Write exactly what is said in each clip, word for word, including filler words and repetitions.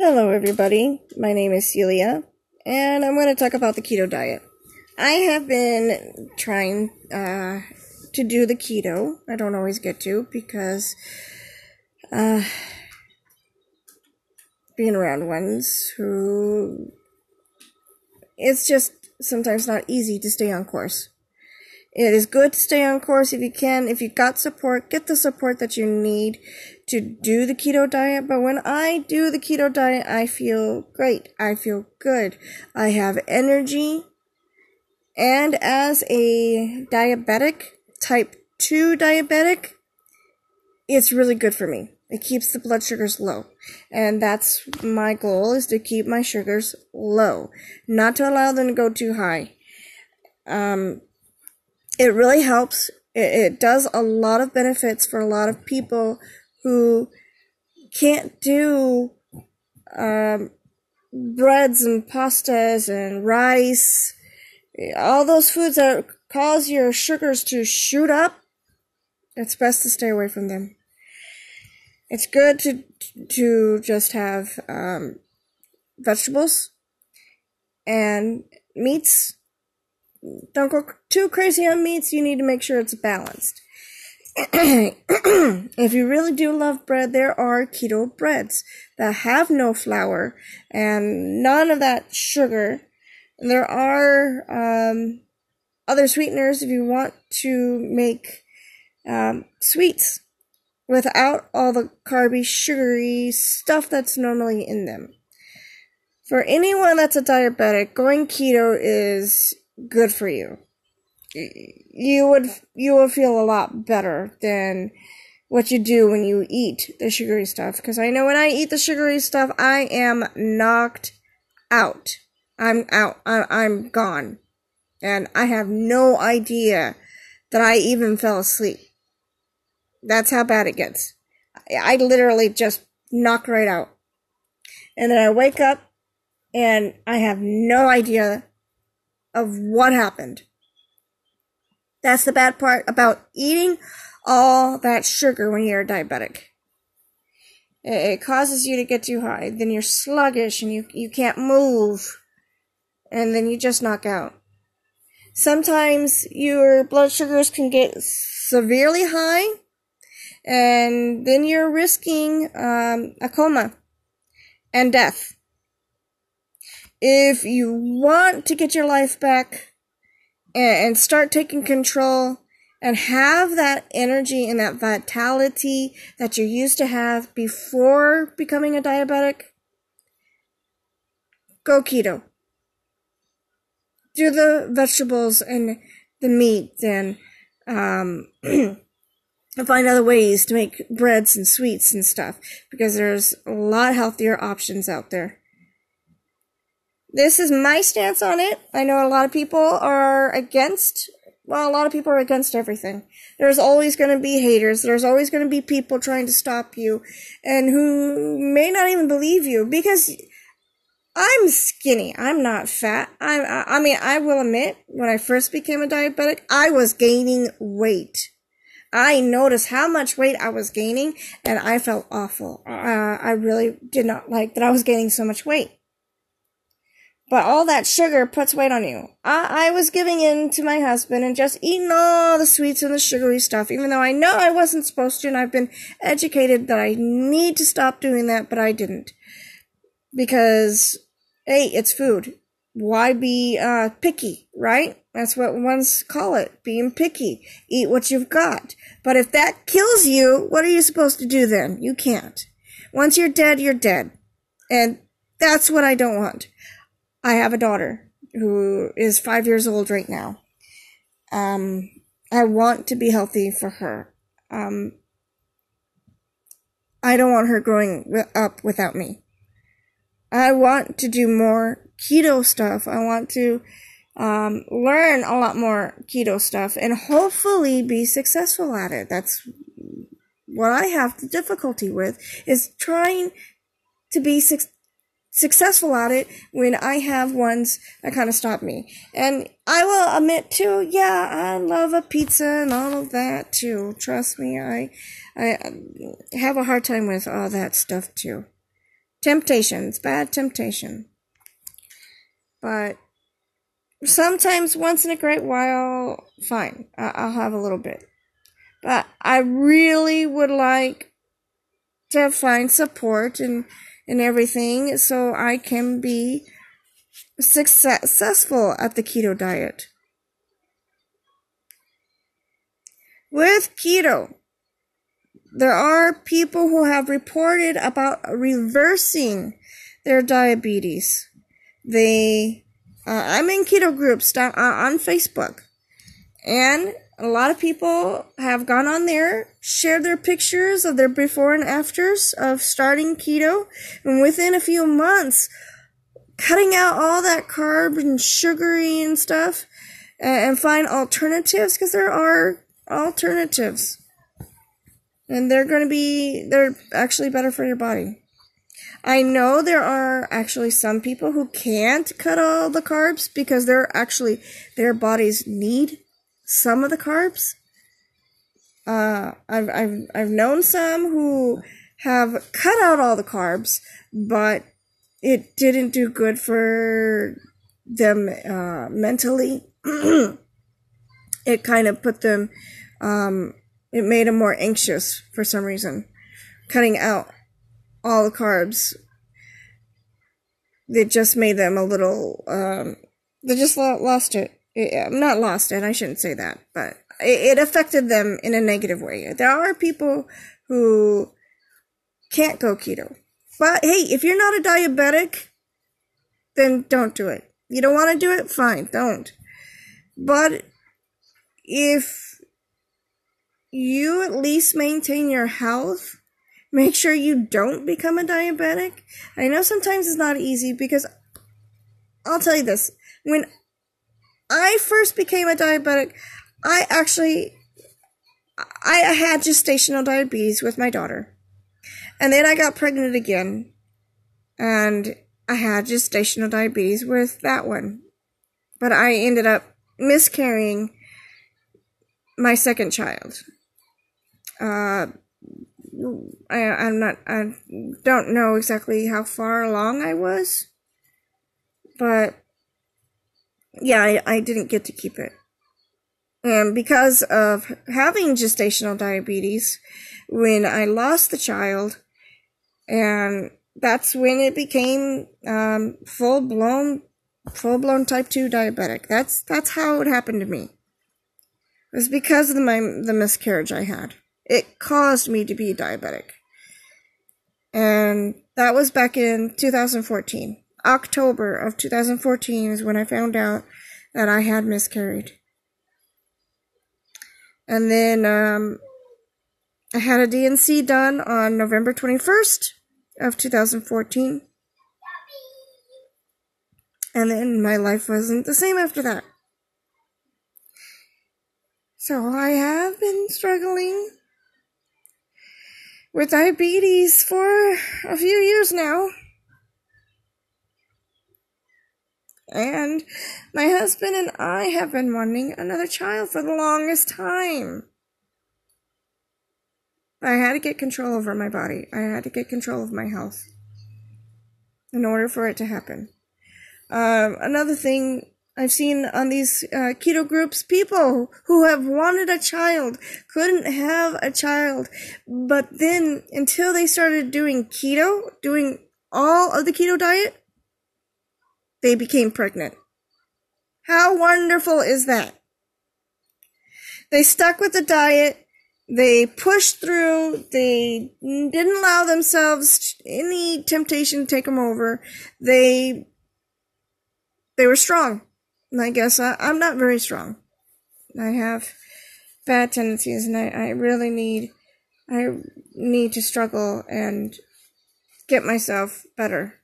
Hello everybody, my name is Celia, and I'm going to talk about the keto diet. I have been trying uh, to do the keto. I don't always get to because uh, being around ones who, it's just sometimes not easy to stay on course. It is good to stay on course if you can. If you got support, get the support that you need to do the keto diet. But when I do the keto diet, I feel great. I feel good. I have energy. And as a diabetic, type two diabetic, it's really good for me. It keeps the blood sugars low. And that's my goal, is to keep my sugars low, not to allow them to go too high. Um... It really helps. It, it does a lot of benefits for a lot of people who can't do um, breads and pastas and rice, all those foods that cause your sugars to shoot up. It's best to stay away from them. It's good to to just have um, vegetables and meats. Don't go too crazy on meats. You need to make sure it's balanced. If you really do love bread, there are keto breads that have no flour and none of that sugar. And there are um, other sweeteners if you want to make um, sweets without all the carby, sugary stuff that's normally in them. For anyone that's a diabetic, going keto is good for you. You would you will feel a lot better than what you do when you eat the sugary stuff. Because I know when I eat the sugary stuff, I am knocked out. I'm out. I'm, I'm gone. And I have no idea that I even fell asleep. That's how bad it gets. I, I literally just knocked right out. And then I wake up and I have no idea of what happened. That's the bad part about eating all that sugar when you're a diabetic. It causes you to get too high. Then you're sluggish and you, you can't move. And then you just knock out. Sometimes your blood sugars can get severely high. And then you're risking um, a coma and death. If you want to get your life back and start taking control and have that energy and that vitality that you used to have before becoming a diabetic, go keto. Do the vegetables and the meat and um, find other ways to make breads and sweets and stuff, because there's a lot healthier options out there. This is my stance on it. I know a lot of people are against, well, a lot of people are against everything. There's always going to be haters. There's always going to be people trying to stop you and who may not even believe you, because I'm skinny. I'm not fat. I, I, I mean, I will admit, when I first became a diabetic, I was gaining weight. I noticed how much weight I was gaining, and I felt awful. Uh, I really did not like that I was gaining so much weight. But all that sugar puts weight on you. I, I was giving in to my husband and just eating all the sweets and the sugary stuff, even though I know I wasn't supposed to, and I've been educated that I need to stop doing that, but I didn't. Because, hey, it's food. Why be uh, picky, right? That's what ones call it, being picky. Eat what you've got. But if that kills you, what are you supposed to do then? You can't. Once you're dead, you're dead. And that's what I don't want. I have a daughter who is five years old right now. Um, I want to be healthy for her. Um, I don't want her growing up without me. I want to do more keto stuff. I want to um, learn a lot more keto stuff and hopefully be successful at it. That's what I have the difficulty with, is trying to be successful. successful at it when I have ones that kind of stop me. And I will admit too, yeah, I love a pizza and all of that too. Trust me, I I have a hard time with all that stuff too. temptations, bad temptation. But sometimes once in a great while, fine, I'll have a little bit. But I really would like to find support and, and everything so I can be successful at the keto diet. With keto, there are people who have reported about reversing their diabetes. They, uh, I'm in keto groups on, on Facebook, and a lot of people have gone on there, shared their pictures of their before and afters of starting keto, and within a few months, cutting out all that carb and sugary and stuff, and, and find alternatives, because there are alternatives. And they're going to be, they're actually better for your body. I know there are actually some people who can't cut all the carbs because they're actually, their bodies need some of the carbs. Uh, I've, I've, I've known some who have cut out all the carbs, but it didn't do good for them, uh, mentally. It kind of put them, um, it made them more anxious for some reason. Cutting out all the carbs, it just made them a little, um, they just lost it. Not lost it, I shouldn't say that, but it affected them in a negative way. There are people who can't go keto. But hey, if you're not a diabetic, then don't do it. You don't want to do it? Fine, don't. But if you at least maintain your health, make sure you don't become a diabetic. I know sometimes it's not easy because, I'll tell you this, when I first became a diabetic, I actually, I had gestational diabetes with my daughter. And then I got pregnant again, and I had gestational diabetes with that one. But I ended up miscarrying my second child. Uh, I, I'm not, I don't know exactly how far along I was, but yeah, I, I didn't get to keep it. And because of having gestational diabetes, when I lost the child, and that's when it became um, full-blown, full-blown type two diabetic. That's that's how it happened to me. It was because of the, my, the miscarriage I had. It caused me to be diabetic. And that was back in two thousand fourteen. October of two thousand fourteen is when I found out that I had miscarried. And then um, I had a D and C done on November twenty-first of two thousand fourteen. And then my life wasn't the same after that. So I have been struggling with diabetes for a few years now. And my husband and I have been wanting another child for the longest time. I had to get control over my body. I had to get control of my health in order for it to happen. Um, another thing I've seen on these uh, keto groups, people who have wanted a child, couldn't have a child, but then until they started doing keto, doing all of the keto diet, they became pregnant. How wonderful is that? They stuck with the diet. They pushed through. They didn't allow themselves any temptation to take them over. They they were strong. And I guess I, I'm not very strong. I have bad tendencies, and I, I really need I need to struggle and get myself better.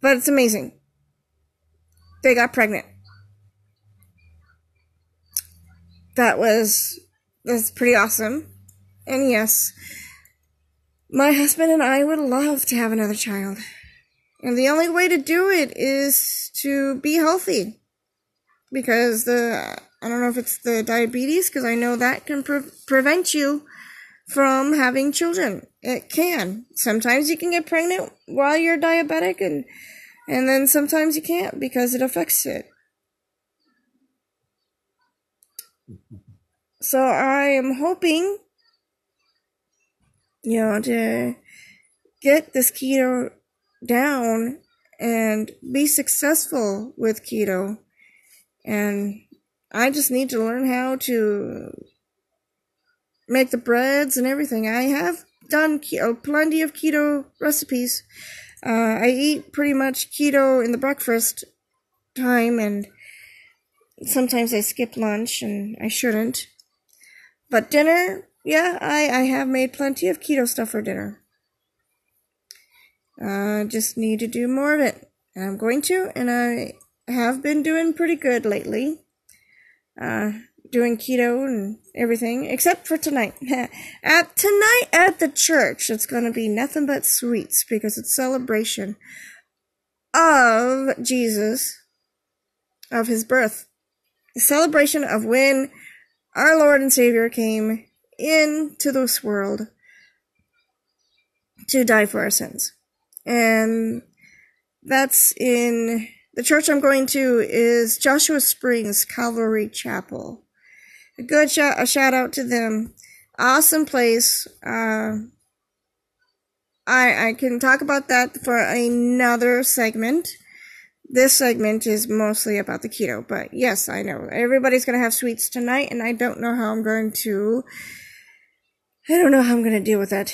But it's amazing. They got pregnant. That was, that's pretty awesome. And yes, my husband and I would love to have another child. And the only way to do it is to be healthy. Because the, I don't know if it's the diabetes, because I know that can pre- prevent you from having children. It can. Sometimes you can get pregnant while you're diabetic, and and then sometimes you can't because it affects it. So I am hoping, you know, to get this keto down and be successful with keto. And I just need to learn how to make the breads and everything. I have done keto, plenty of keto recipes. Uh, I eat pretty much keto in the breakfast time, and sometimes I skip lunch, and I shouldn't. But dinner, yeah, I, I have made plenty of keto stuff for dinner. I uh, just need to do more of it. And I'm going to, and I have been doing pretty good lately. Uh, doing keto and everything, except for tonight. at Tonight at the church, it's going to be nothing but sweets because it's celebration of Jesus, of his birth. The celebration of when our Lord and Savior came into this world to die for our sins. And that's in... The church I'm going to is Joshua Springs Calvary Chapel. A good shout, a shout out to them. Awesome place. Uh, I I can talk about that for another segment. This segment is mostly about the keto, but yes, I know everybody's gonna have sweets tonight, and I don't know how I'm going to. I don't know how I'm gonna deal with that.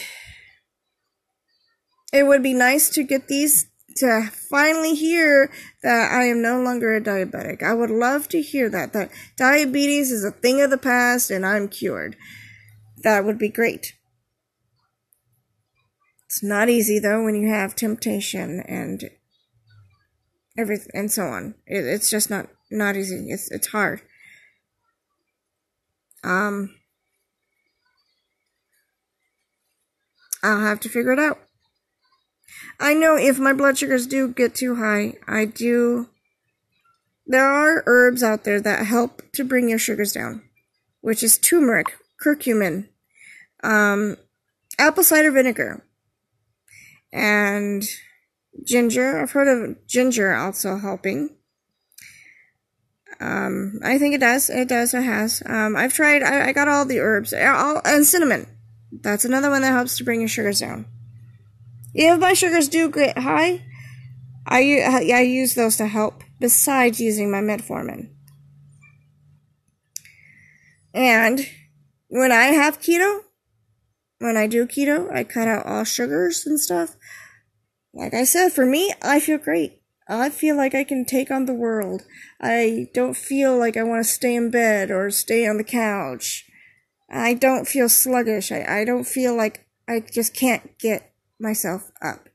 It would be nice to get these. To finally hear that I am no longer a diabetic. I would love to hear that, that diabetes is a thing of the past and I'm cured. That would be great. It's not easy, though, when you have temptation and everything and so on. It, it's just not, not easy. It's, it's hard. Um, I'll have to figure it out. I know if my blood sugars do get too high, I do, there are herbs out there that help to bring your sugars down, which is turmeric, curcumin, um, apple cider vinegar, and ginger. I've heard of ginger also helping. Um, I think it does. It does. It has. Um, I've tried, I, I got all the herbs, all, and cinnamon. That's another one that helps to bring your sugars down. If my sugars do get high, I, I use those to help, besides using my metformin. And when I have keto, when I do keto, I cut out all sugars and stuff. Like I said, for me, I feel great. I feel like I can take on the world. I don't feel like I want to stay in bed or stay on the couch. I don't feel sluggish. I, I don't feel like I just can't get myself up.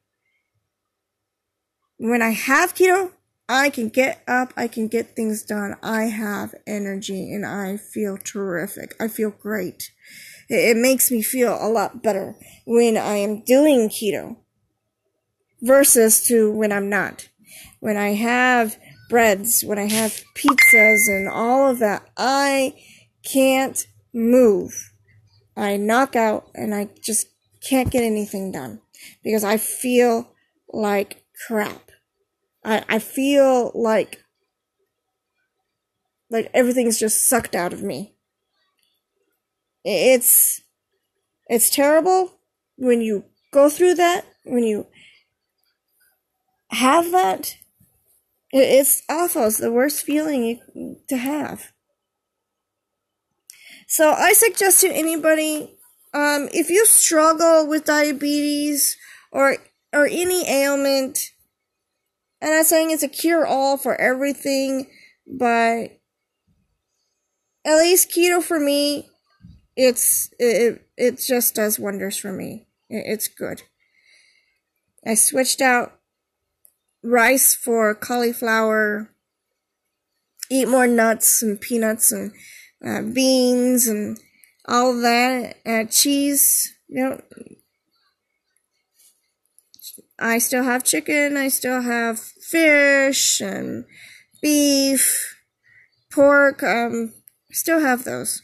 When I have keto, I can get up, I can get things done, I have energy, and I feel terrific. I feel great. It, it makes me feel a lot better when I am doing keto versus to when I'm not. When I have breads, when I have pizzas and all of that, I can't move. I knock out and I just can't get anything done because I feel like crap. I, I feel like, like everything's just sucked out of me. It's, it's terrible when you go through that, when you have that. It's awful. It's the worst feeling you, to have. So I suggest to anybody, Um, if you struggle with diabetes or or any ailment, and I'm not saying it's a cure-all for everything, but at least keto for me, it's it it just does wonders for me. It, it's good. I switched out rice for cauliflower. Eat more nuts and peanuts and uh, beans and. All that, uh, cheese, you know, I still have chicken, I still have fish, and beef, pork, um, still have those.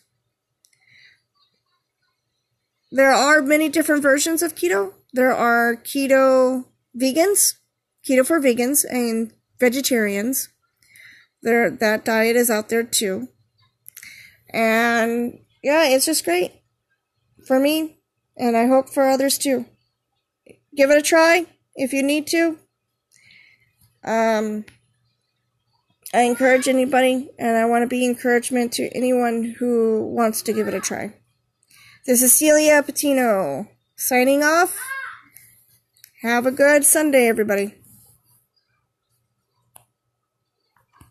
There are many different versions of keto. There are keto vegans, keto for vegans and vegetarians. There, that diet is out there too. And yeah, it's just great for me, and I hope for others too. Give it a try if you need to. Um, I encourage anybody, and I want to be encouragement to anyone who wants to give it a try. This is Celia Patino signing off. Have a good Sunday, everybody.